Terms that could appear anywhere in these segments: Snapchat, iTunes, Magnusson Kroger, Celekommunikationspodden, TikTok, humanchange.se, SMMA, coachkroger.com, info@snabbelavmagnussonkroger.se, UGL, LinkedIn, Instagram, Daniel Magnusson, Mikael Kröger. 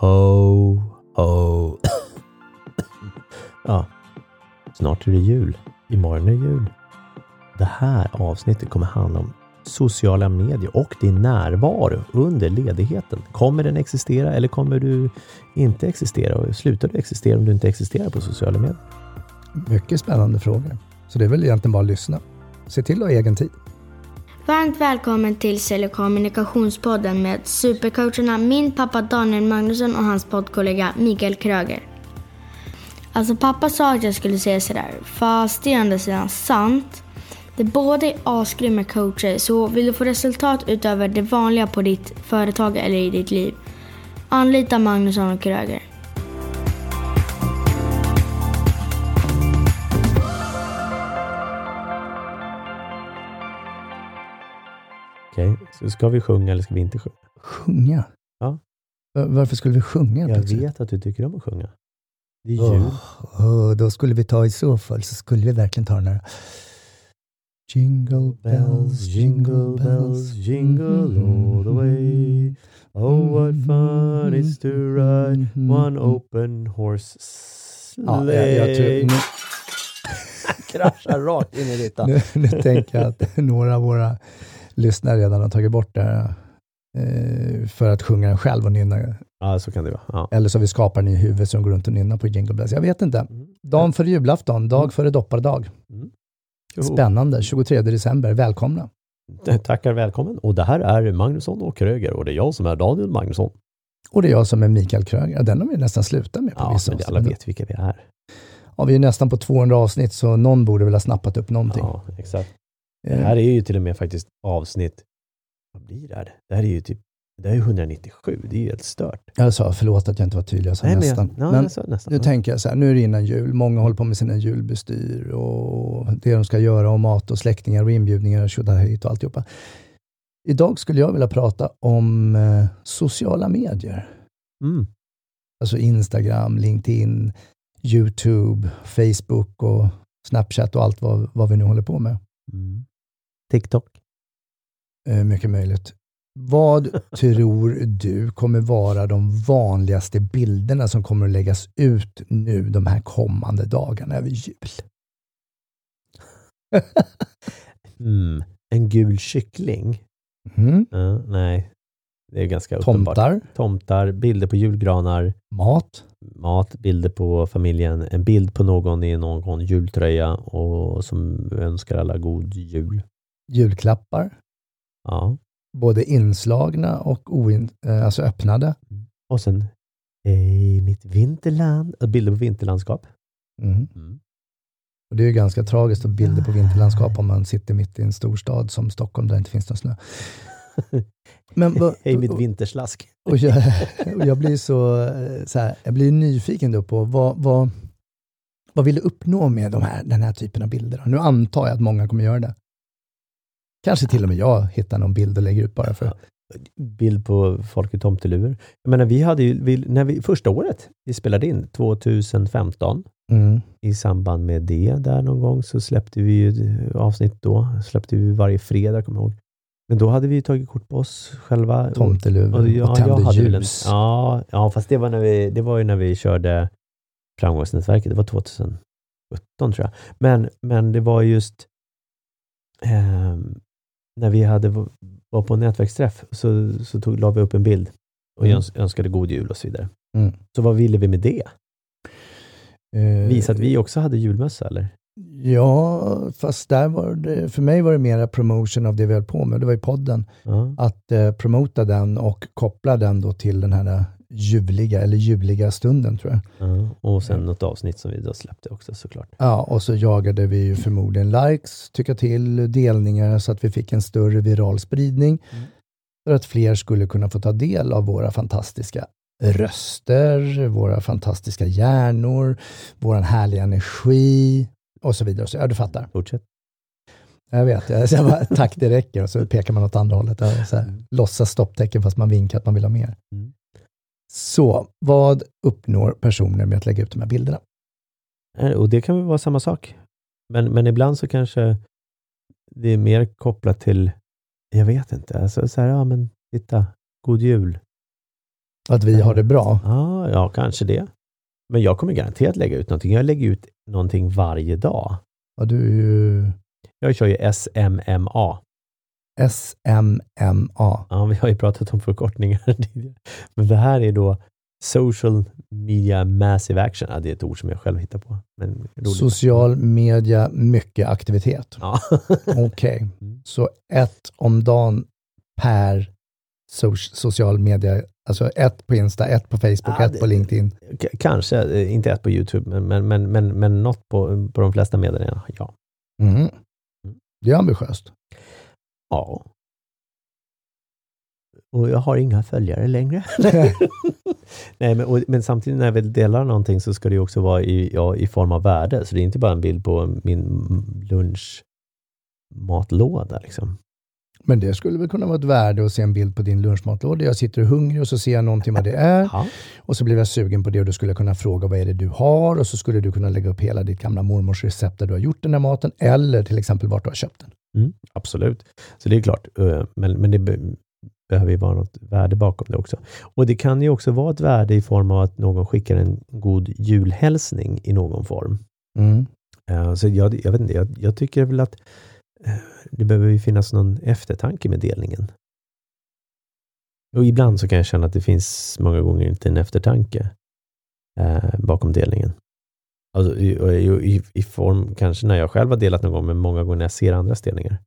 Ho, ho. Ja, snart är det jul. Imorgon är jul. Det här avsnittet kommer handla om sociala medier och din närvaro under ledigheten. Kommer den existera eller kommer du inte existera? Och slutar du existera om du inte existerar på sociala medier? Mycket spännande frågor. Så det är väl egentligen bara att lyssna. Se till att ha egen tid. Varmt välkommen till Celekommunikationspodden med supercoacherna min pappa Daniel Magnusson och hans poddkollega Mikael Kröger. Alltså pappa sa att jag skulle säga sådär, fast det är ändå sedan sant. Det både är asgrymma coacher, så vill du få resultat utöver det vanliga på ditt företag eller i ditt liv, anlita Magnusson och Kröger. Okej, så ska vi sjunga eller ska vi inte sjunga? Sjunga? Ja. Varför skulle vi sjunga? Jag vet att du tycker om att sjunga. Det är jul. Då skulle vi ta i så fall, så skulle vi verkligen ta den här. Jingle bells, jingle bells, jingle all the way. Oh what fun it's to ride one open horse sleigh. Ja, jag tror nu kraschar rakt in i detta. Nu tänker jag att några av våra lyssnare redan har tagit bort det för att sjunga den själv och nynna. Ja, så kan det vara. Ja. Eller så vi skapar en ny huvud som går runt och nynnar på jingle bells. Jag vet inte. Dagen före julafton, dag före doppardag. Spännande, 23 december. Välkomna. Tackar, välkommen. Och det här är Magnusson och Kröger. Och det är jag som är Daniel Magnusson. Och det är jag som är Mikael Kröger. Den har vi nästan slutat med. På ja, men alla vet vilka vi är. Ja, vi är nästan på 200 avsnitt så någon borde väl ha snappat upp någonting. Ja, exakt. Det här är ju till och med faktiskt avsnitt. Vad blir det här? Det här är ju typ det är 197, det är ju helt stört. Jag sa förlåt att jag inte var tydlig. Jag sa nej, nästan. Men nu tänker jag så här, nu är det innan jul. Många håller på med sina julbestyr och det de ska göra om mat och släktingar och inbjudningar och sådär hit och alltihopa. Idag skulle jag vilja prata om sociala medier. Mm. Alltså Instagram, LinkedIn, YouTube, Facebook och Snapchat och allt vad vi nu håller på med. Mm. TikTok. Mycket möjligt. Vad tror du kommer vara de vanligaste bilderna som kommer att läggas ut nu de här kommande dagarna över jul? En gul kyckling? Nej, det är ganska uppenbart. Tomtar, bilder på julgranar. Mat, bilder på familjen. En bild på någon i någon jultröja och som önskar alla god jul. Julklappar? Ja. Både inslagna och alltså öppnade. Och sen i mitt vinterland. Bilder på vinterlandskap. Och det är ju ganska tragiskt att bilder på vinterlandskap om man sitter mitt i en storstad som Stockholm där det inte finns någon snö. Hej mitt vinterslask. och jag blir jag blir nyfiken då på vad vill du uppnå med den här typen av bilder? Nu antar jag att många kommer göra det. Kanske till och med jag hittar någon bild och lägger ut bara för. Bild på folk i tomtelur. Jag menar, vi hade ju, första året vi spelade in, 2015. I samband med det där någon gång så släppte vi ju avsnitt då. Släppte vi varje fredag, kommer jag ihåg. Men då hade vi tagit kort på oss själva. Tomtelur och tände ljus. Fast det var ju när vi körde framgångsnätverket. Det var 2017 tror jag. Men det var just... när vi var på nätverksträff så la vi upp en bild och önskade god jul och så vidare. Så vad ville vi med det? Visa att vi också hade julmössa eller? Ja, fast där var det, för mig var det mera promotion av det vi höll på med. Det var ju podden. Att promota den och koppla den då till den här juliga stunden tror jag. Och sen något avsnitt som vi då släppte också såklart. Ja, och så jagade vi ju förmodligen likes, tycka till, delningar så att vi fick en större viral spridning för att fler skulle kunna få ta del av våra fantastiska röster, våra fantastiska hjärnor, våran härliga energi och så vidare. Så, du fattar. Fortsätt. Jag vet, jag bara, tack det räcker och så pekar man åt andra hållet. Låtsas stopptecken fast man vinkar att man vill ha mer. Så, vad uppnår personer med att lägga ut de här bilderna? Och det kan väl vara samma sak. Men ibland så kanske det är mer kopplat till, jag vet inte, alltså så här, ja men titta, god jul. Att vi har det bra. Ja, kanske det. Men jag kommer garanterat lägga ut någonting. Jag lägger ut någonting varje dag. Ja, du är ju... Jag kör ju SMMA. SMMA. Ja, vi har ju pratat om förkortningar. Men det här är då Social Media Massive Action. Ja, det är ett ord som jag själv hittar på. Men social media, mycket aktivitet. Ja. Okej. Så ett om dagen per social media. Alltså ett på Insta, ett på Facebook, ett på LinkedIn. Kanske, inte ett på YouTube, men något på de flesta medierna, ja. Mm. Det är ambitiöst. Ja. Och jag har inga följare längre. Nej, men samtidigt när vi delar någonting så ska det också vara i form av värde. Så det är inte bara en bild på min lunchmatlåda liksom. Men det skulle väl kunna vara ett värde att se en bild på din lunchmatlåda. Jag sitter hungrig och så ser jag någonting vad det är. Ja. Och så blir jag sugen på det och då skulle jag kunna fråga vad är det du har. Och så skulle du kunna lägga upp hela ditt gamla mormors recept där du har gjort den här maten. Eller till exempel vart du har köpt den. Mm, absolut. Så det är klart. Men det behöver ju vara något värde bakom det också. Och det kan ju också vara ett värde i form av att någon skickar en god julhälsning i någon form. Mm. Så jag vet inte, jag tycker väl att det behöver ju finnas någon eftertanke med delningen. Och ibland så kan jag känna att det finns många gånger inte en eftertanke bakom delningen. Alltså i form, kanske när jag själv har delat någon gång, men många gånger när jag ser andra delningar.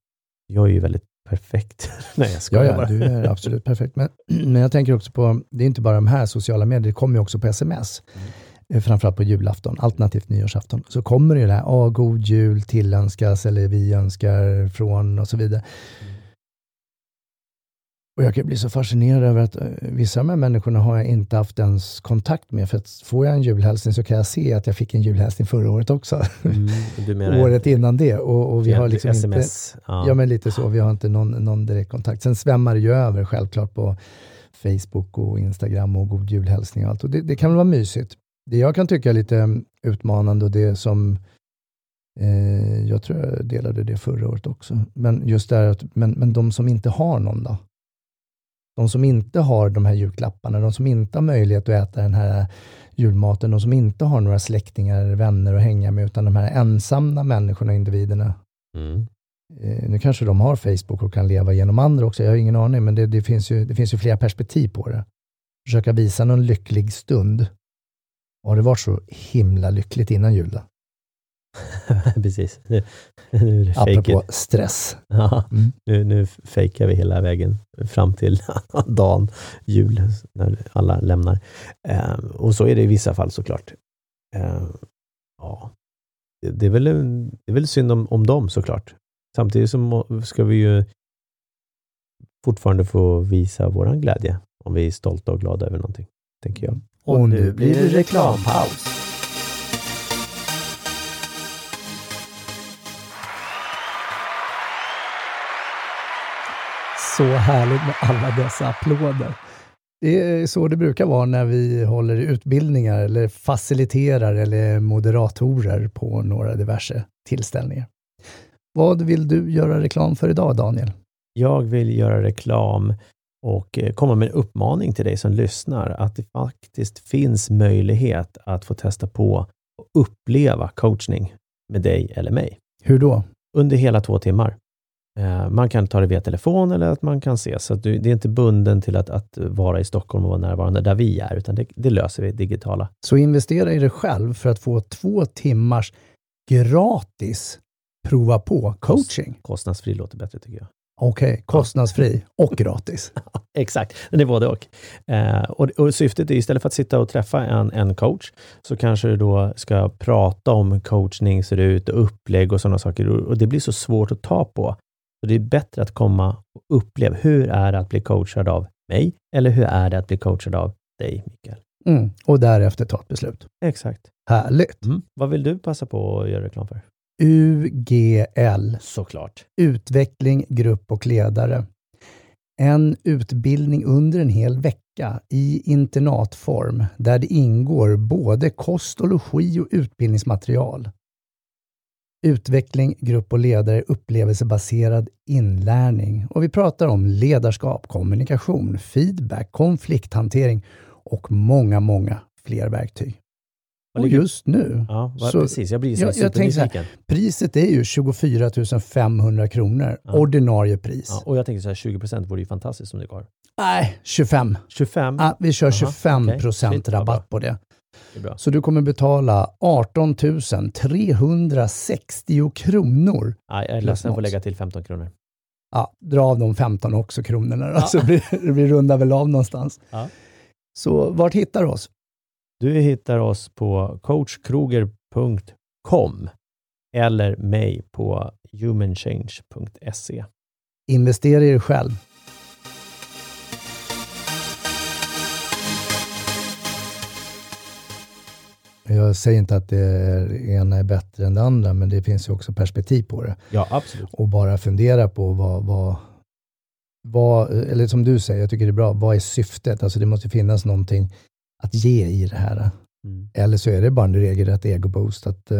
Jag är ju väldigt perfekt. Nej, jag skojar bara. Du är absolut perfekt. Men jag tänker också på, det är inte bara de här sociala medier, det kommer ju också på sms. Framförallt på julafton, alternativt nyårsafton, så kommer det där, god jul tillönskas eller vi önskar från och så vidare. Och jag kan bli så fascinerad över att vissa av de här människorna har jag inte haft ens kontakt med, för att får jag en julhälsning så kan jag se att jag fick en julhälsning förra året också. Året innan det. Och vi har liksom SMS. Inte... Ja. Ja, men lite så. Vi har inte någon direkt kontakt. Sen svämmar det ju över självklart på Facebook och Instagram och god julhälsning och allt. Och det kan väl vara mysigt. Det jag kan tycka är lite utmanande och det som jag tror jag delade det förra året också. Men just det här att men de som inte har någon då? De som inte har de här julklapparna, de som inte har möjlighet att äta den här julmaten, de som inte har några släktingar, vänner att hänga med, utan de här ensamma människorna och individerna. Mm. Nu kanske de har Facebook och kan leva genom andra också, jag har ingen aning, men det finns ju flera perspektiv på det. Försöka visa någon lycklig stund. Har det varit så himla lyckligt innan jul då? Precis. Nu apropå stress. Ja, nu fejkar vi hela vägen fram till dagen, jul, när alla lämnar. Och så är det i vissa fall såklart. Ja. Det är väl synd om dem såklart. Samtidigt så ska vi ju fortfarande få visa våran glädje om vi är stolta och glada över någonting, tänker jag. Och nu blir det reklampaus. Så härligt med alla dessa applåder. Det är så det brukar vara när vi håller utbildningar eller faciliterar eller moderatorer på några diverse tillställningar. Vad vill du göra reklam för idag, Daniel? Jag vill göra reklam och komma med en uppmaning till dig som lyssnar att det faktiskt finns möjlighet att få testa på och uppleva coachning med dig eller mig. Hur då? Under hela 2 timmar. Man kan ta det via telefon eller att man kan ses. Så det är inte bunden till att vara i Stockholm och vara närvarande där vi är, utan det löser vi digitala. Så investera i dig själv för att få 2 timmars gratis prova på coaching. Kostnadsfri låter bättre tycker jag. Okej, kostnadsfri och gratis. Exakt, det är både och. Och syftet är istället för att sitta och träffa en coach så kanske du då ska prata om coachning ser ut och upplägg och sådana saker. Och det blir så svårt att ta på. Så det är bättre att komma och uppleva hur är det att bli coachad av mig eller hur är det att bli coachad av dig, Mikael. Mm. Och därefter ta ett beslut. Exakt. Härligt. Mm. Vad vill du passa på att göra reklam för? UGL såklart. Utveckling, grupp och ledare. En utbildning under en hel vecka i internatform där det ingår både kost och logi och utbildningsmaterial. Utveckling, grupp och ledare, upplevelsebaserad inlärning. Och vi pratar om ledarskap, kommunikation, feedback, konflikthantering och många, många fler verktyg. Och just nu. Ja, så, precis. Jag blir så supernyfiken. Priset är ju 24 500 kronor. Ja. Ordinarie pris. Ja, och jag tänker så här, 20% vore ju fantastiskt om det går. Nej, 25. 25? Ja, vi kör 25% okay. rabatt på det. Det är bra. Så du kommer betala 18 360 kronor. Nej, jag är ledsen att få lägga till 15 kronor. Ja, dra av de 15 också kronorna. Ja. Så blir runda väl av någonstans. Ja. Så vart hittar du oss? Du hittar oss på coachkroger.com eller mig på humanchange.se. Investera i er själv. Jag säger inte att det ena är bättre än det andra, men det finns ju också perspektiv på det. Ja, absolut. Och bara fundera på vad eller som du säger, jag tycker det är bra, vad är syftet? Alltså det måste finnas någonting att ge i det här. Mm. Eller så är det bara en regelrätt egoboost att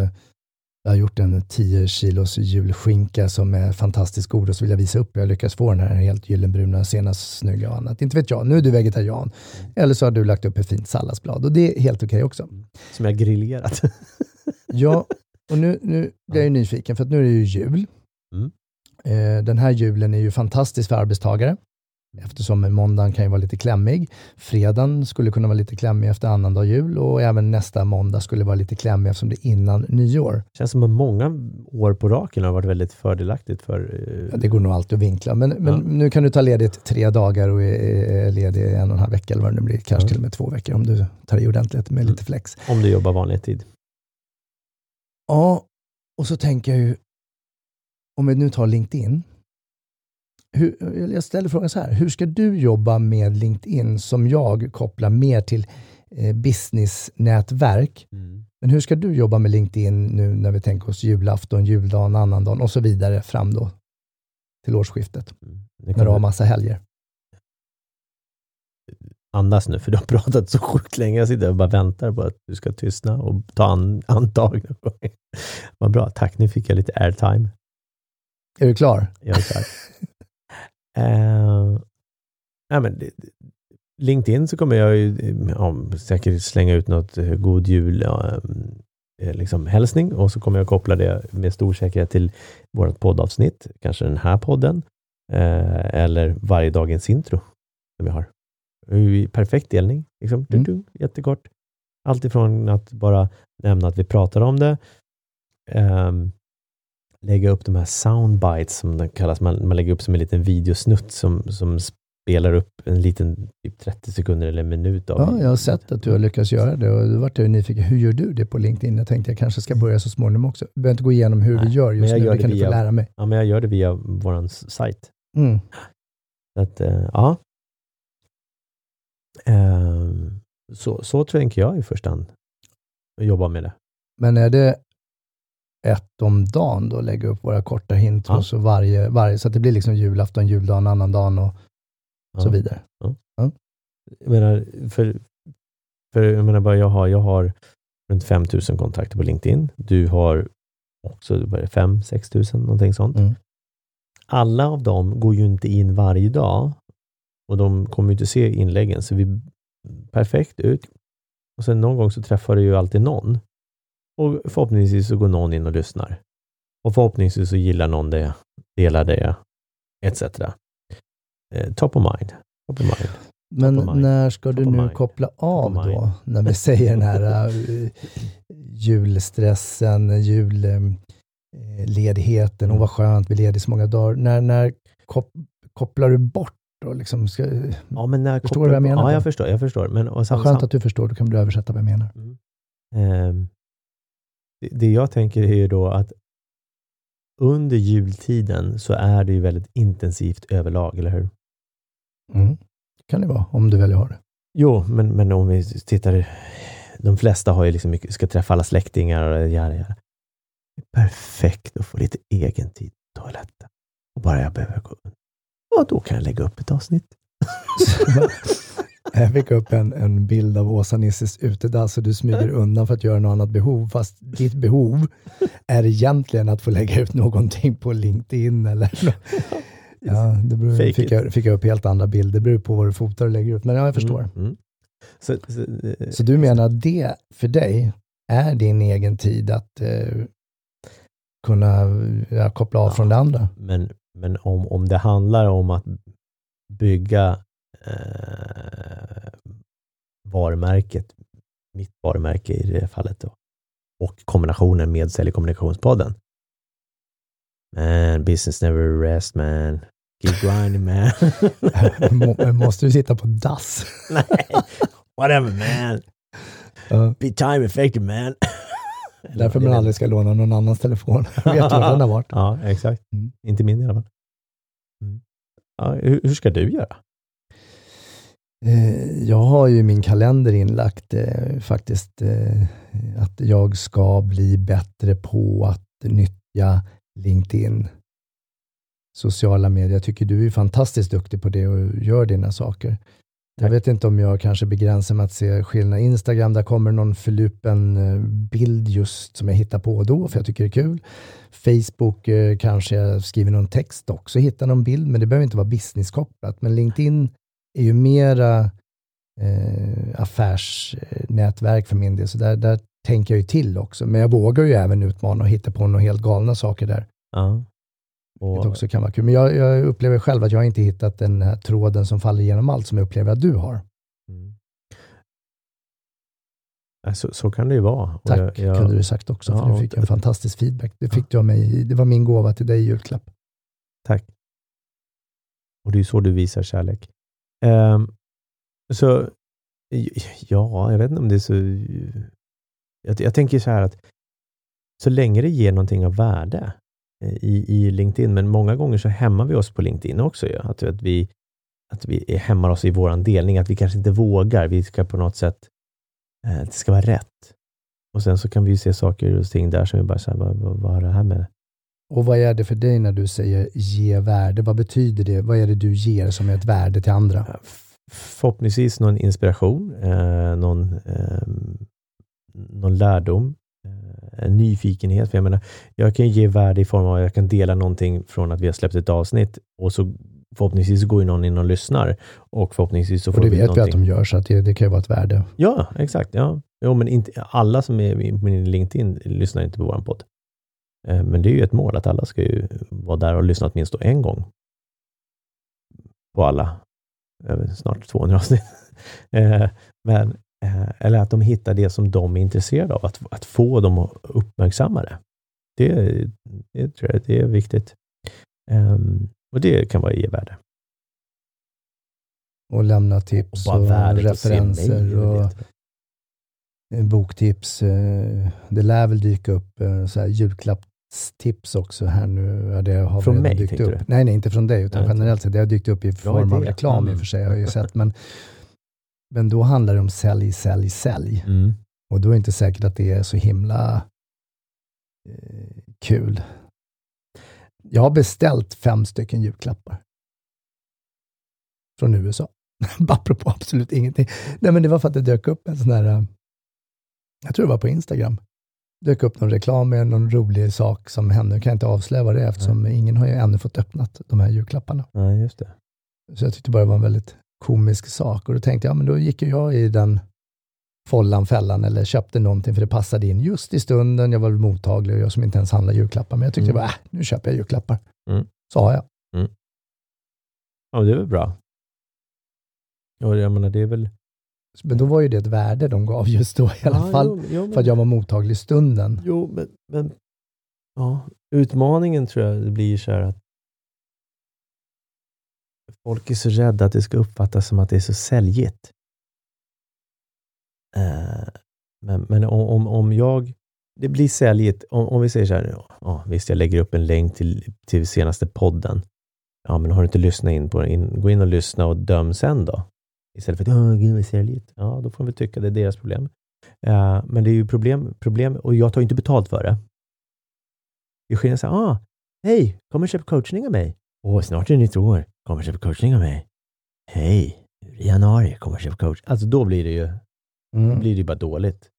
jag har gjort en 10 kilos julskinka som är fantastiskt god och så vill jag visa upp. Jag lyckas få den här helt gyllenbruna, senast snygga och annat. Inte vet jag, nu är du vegetarian. Mm. Eller så har du lagt upp ett fint salladsblad och det är helt okej också. Som jag grillerat. Ja, och nu blir jag ju nyfiken för att nu är det ju jul. Mm. Den här julen är ju fantastisk för arbetstagare. Eftersom måndagen kan ju vara lite klämmig. Fredagen skulle kunna vara lite klämmig efter annandag jul. Och även nästa måndag skulle vara lite klämmig eftersom det är innan nyår. Det känns som att många år på raken har varit väldigt fördelaktigt för... Ja, det går nog alltid att vinkla. Men nu kan du ta ledigt 3 dagar och är ledig 1,5 veckor eller vad det blir. Kanske till och med 2 veckor om du tar i ordentligt med lite flex. Om du jobbar vanlig tid. Ja, och så tänker jag ju... Om vi nu tar LinkedIn... jag ställer frågan så här, hur ska du jobba med LinkedIn som jag kopplar mer till businessnätverk? Mm. Men hur ska du jobba med LinkedIn nu när vi tänker oss julafton, juldagen, annandagen och så vidare fram då till årsskiftet? Mm. När du har massa helger. Andas nu, för du har pratat så sjukt länge. Jag sitter och bara väntar på att du ska tystna och ta antag. Vad bra, tack. Nu fick jag lite airtime. Är du klar? Jag är klar. Men LinkedIn så kommer jag ju säkert slänga ut något god jul liksom hälsning och så kommer jag koppla det med stor säkerhet till vårt poddavsnitt, kanske den här podden eller varje dagens intro som vi har. Perfekt delning liksom. Jättekort. Allt ifrån att bara nämna att vi pratar om det lägga upp de här soundbites som det kallas, man lägger upp som en liten videosnutt som spelar upp en liten typ 30 sekunder eller en minut av. Ja, jag har sett att du har lyckats göra det och du vart ju nyfiken, hur gör du det på LinkedIn? Jag tänkte jag kanske ska börja så småningom också. Jag behöver inte gå igenom hur vi gör just nu, det kan du få lära mig. Ja, men jag gör det via våran sajt. Mm. Så att, ja. Så tänker jag i första hand jobba med det. Men är det 1 om dagen då, lägga upp våra korta hintros och varje så att det blir liksom julafton, juldagen, annan dagen och så vidare. Ja. Ja. Jag menar, för jag menar bara jag har runt 5 000 kontakter på LinkedIn. Du har också 5-6 000 någonting sånt. Mm. Alla av dem går ju inte in varje dag och de kommer ju inte se inläggen så vi perfekt ut. Och sen någon gång så träffar du ju alltid någon. Och förhoppningsvis så går någon in och lyssnar. Och förhoppningsvis så gillar någon det, delar det, etc. Top of mind. Men när ska du nu koppla av då? När vi säger den här julstressen, julledigheten och vad skönt, vi leder så många dagar. När kopplar du bort då? Liksom förstår du vad jag menar? Ja, jag förstår. Men, och skönt att du förstår, då kan du översätta vad jag menar. Det jag tänker är ju då att under jultiden så är det ju väldigt intensivt överlag, eller hur? Mm. Kan det vara, om du väljer har det. Jo, men om vi tittar, de flesta har ju liksom mycket, ska träffa alla släktingar och jära. Perfekt att få lite egen tid på toaletten. Och bara jag behöver gå. Och då kan jag lägga upp ett avsnitt. Jag fick upp en bild av Åsa Nisses utedass och du smyger undan för att göra något annat behov. Fast ditt behov är egentligen att få lägga ut någonting på LinkedIn. Eller ja, det fick jag upp helt andra bilder. Det beror på vad du fotar och lägger ut. Men jag förstår. Så du menar att det för dig är din egen tid att kunna koppla av från det andra? Men om det handlar om att bygga varumärket, mitt varumärke i det fallet då, och kombinationen med Celekommunikationspodden. Man, business never rest, man. Keep grinding, man. Måste du sitta på dass? Nej, whatever, man. Be time effective, man. Därför man aldrig ska låna någon annans telefon. Jag vet vad den har varit. Ja, exakt. Mm. Inte min i alla fall. Mm. Ja, hur ska du göra? Jag har ju min kalender inlagt faktiskt att jag ska bli bättre på att nyttja LinkedIn, sociala medier. Jag tycker du är fantastiskt duktig på det och gör dina saker. Jag vet inte om jag kanske begränsar mig att se skillnad. Instagram, där kommer någon förlupen bild just som jag hittar på då, för jag tycker det är kul. Facebook kanske jag skriver någon text också, hittar någon bild, men det behöver inte vara businesskopplat. Men LinkedIn är ju mera affärsnätverk för min del, så där tänker jag ju till också. Men jag vågar ju även utmana och hitta på några helt galna saker där. Ja. Och det också kan vara kul. Men jag upplever själv att jag inte hittat den här tråden som faller igenom allt som jag upplever att du har. Mm. Så kan det ju vara. Tack, kunde du sagt också. För du fick en fantastisk feedback. Det fick du av mig. Det var min gåva till dig i julklapp. Tack. Och det är ju så du visar kärlek. Så ja, jag vet inte om det är så... Jag tänker så här att så länge det ger någonting av värde i LinkedIn, men många gånger så hämmar vi oss på LinkedIn också ju. Att vi hämmar oss i våran delning, att vi kanske inte vågar, vi ska på något sätt det ska vara rätt. Och sen så kan vi ju se saker och ting där som vi bara säger, vad är det här med? Och vad är det för dig när du säger ge värde? Vad betyder det? Vad är det du ger som är ett värde till andra? Förhoppningsvis någon inspiration, någon lärdom, en nyfikenhet. För jag menar, jag kan ju ge värde i form av att jag kan dela någonting från att vi har släppt ett avsnitt, och så förhoppningsvis går ju någon in och lyssnar, och förhoppningsvis så får vi någonting. Och det vet vi att de gör, så att det kan ju vara ett värde. Ja, exakt. Ja. Jo, men inte alla som är på LinkedIn lyssnar inte på vår podd. Men det är ju ett mål att alla ska ju vara där och lyssna minst då en gång på alla snart 200 avsnitt. Men eller att de hittar det som de är intresserade av, att få dem uppmärksammade. Det tror jag det är viktigt. Och det kan vara i värde. Och lämna tips och referenser och boktips. Det lär väl dyka upp så här julklappstips också här nu. Det har från mig dykt upp. Nej, inte från dig, utan generellt sett. Det har dykt upp i form av reklam i och för sig, har jag ju sett, men då handlar det om sälj. Mm. Och då är det inte säkert att det är så himla kul. Jag har beställt 5 julklappar. Från USA. Apropå absolut ingenting. Nej, men det var för att det dök upp en sån här, jag tror det var på Instagram. Dök upp någon reklam med någon rolig sak som hände. Nu kan jag inte avslöja det, eftersom ingen har ju ännu fått öppnat de här julklapparna. Nej, just det. Så jag tyckte bara det var en väldigt komisk sak, och då tänkte jag, men då gick jag i den fällan eller köpte någonting, för det passade in just i stunden. Jag var mottaglig, och jag som inte ens handlar julklappar, men jag tyckte bara, nu köper jag julklappar. Så har jag. Ja, det är väl bra. Ja, jag menar, det är väl... Men då var ju det ett värde de gav just då i alla fall, men... för att jag var mottaglig i stunden. Jo, men ja, utmaningen tror jag det blir så här att folk är så rädda att det ska uppfattas som att det är så säljigt. Men om jag... Det blir säljigt. Om vi säger så här, visst, jag lägger upp en länk till senaste podden. Ja, men har du inte lyssnat in på den? Gå in och lyssna och döm sen då. Istället för att, gud, det är säljigt. Ja, då får vi tycka det är deras problem. Men det är ju problem, och jag tar ju inte betalt för det. Det sker så här, hej, kom och köp coachning av mig. Snart är det nytt år. Kommer köpa coachning av mig. Hej, i januari kommer köpa coach. Alltså då blir det ju bara dåligt.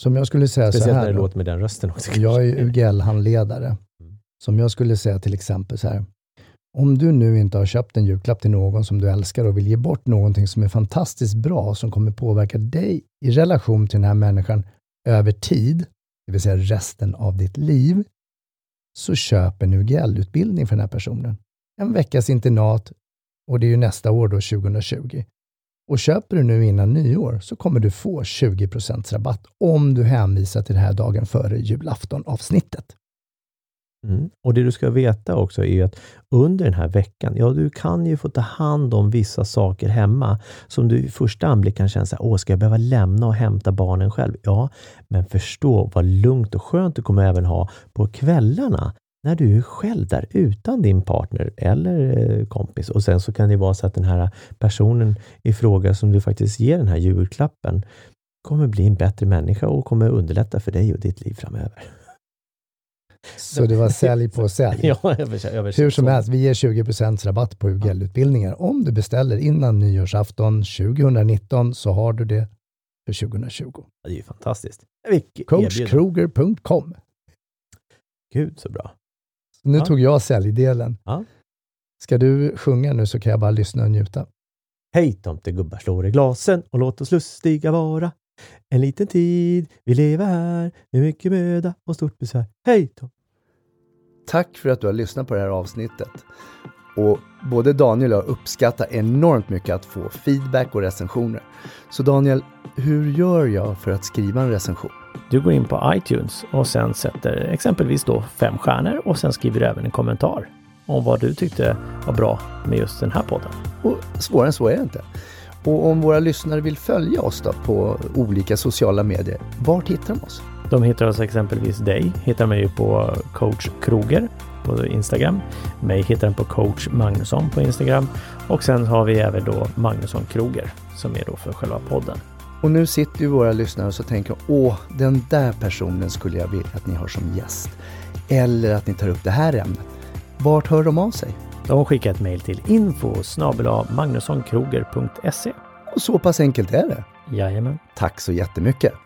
Som jag skulle säga, speciellt så här. Speciellt när det låter med den rösten också. Jag är UGL-handledare. Som jag skulle säga till exempel så här. Om du nu inte har köpt en julklapp till någon som du älskar och vill ge bort någonting som är fantastiskt bra som kommer påverka dig i relation till den här människan över tid, det vill säga resten av ditt liv, så köp en UGL-utbildning för den här personen. En veckas internat, och det är ju nästa år då, 2020. Och köper du nu innan nyår så kommer du få 20% rabatt om du hänvisar till den här dagen före julafton-avsnittet. Mm. Och det du ska veta också är att under den här veckan, ja, du kan ju få ta hand om vissa saker hemma som du i första anblick kan känna så här, ska jag behöva lämna och hämta barnen själv? Ja, men förstå vad lugnt och skönt du kommer även ha på kvällarna när du är själv där utan din partner eller kompis. Och sen så kan det vara så att den här personen i fråga som du faktiskt ger den här julklappen kommer bli en bättre människa och kommer underlätta för dig och ditt liv framöver. Så det var sälj på sälj. Ja, hur som helst, vi ger 20% rabatt på UGL-utbildningar. Om du beställer innan nyårsafton 2019 så har du det för 2020. Det är ju fantastiskt. coachkroger.com. Gud, så bra. Nu tog jag säljdelen. Ja. Ska du sjunga nu så kan jag bara lyssna och njuta. Hej tomtegubbar, slår i glasen och låt oss lustiga vara. En liten tid, vi lever här med mycket möda och stort besvär. Hej Tom! Tack för att du har lyssnat på det här avsnittet. Och både Daniel och jag uppskattar enormt mycket att få feedback och recensioner. Så Daniel, hur gör jag för att skriva en recension? Du går in på iTunes och sen sätter exempelvis då 5 stjärnor och sen skriver du även en kommentar om vad du tyckte var bra med just den här podden. Och svårare än så är det inte. Och om våra lyssnare vill följa oss då på olika sociala medier, vart hittar de oss? De hittar oss exempelvis dig. Hittar mig ju på Coach Kroger på Instagram. Mig hittar den på Coach Magnusson på Instagram. Och sen har vi även då Magnusson Kroger som är då för själva podden. Och nu sitter ju våra lyssnare och så tänker den där personen skulle jag vilja att ni har som gäst. Eller att ni tar upp det här ämnet. Vart hör de av sig? De skickar ett mejl till info@snabbelavmagnussonkroger.se. Och så pass enkelt är det. Jajamän. Tack så jättemycket.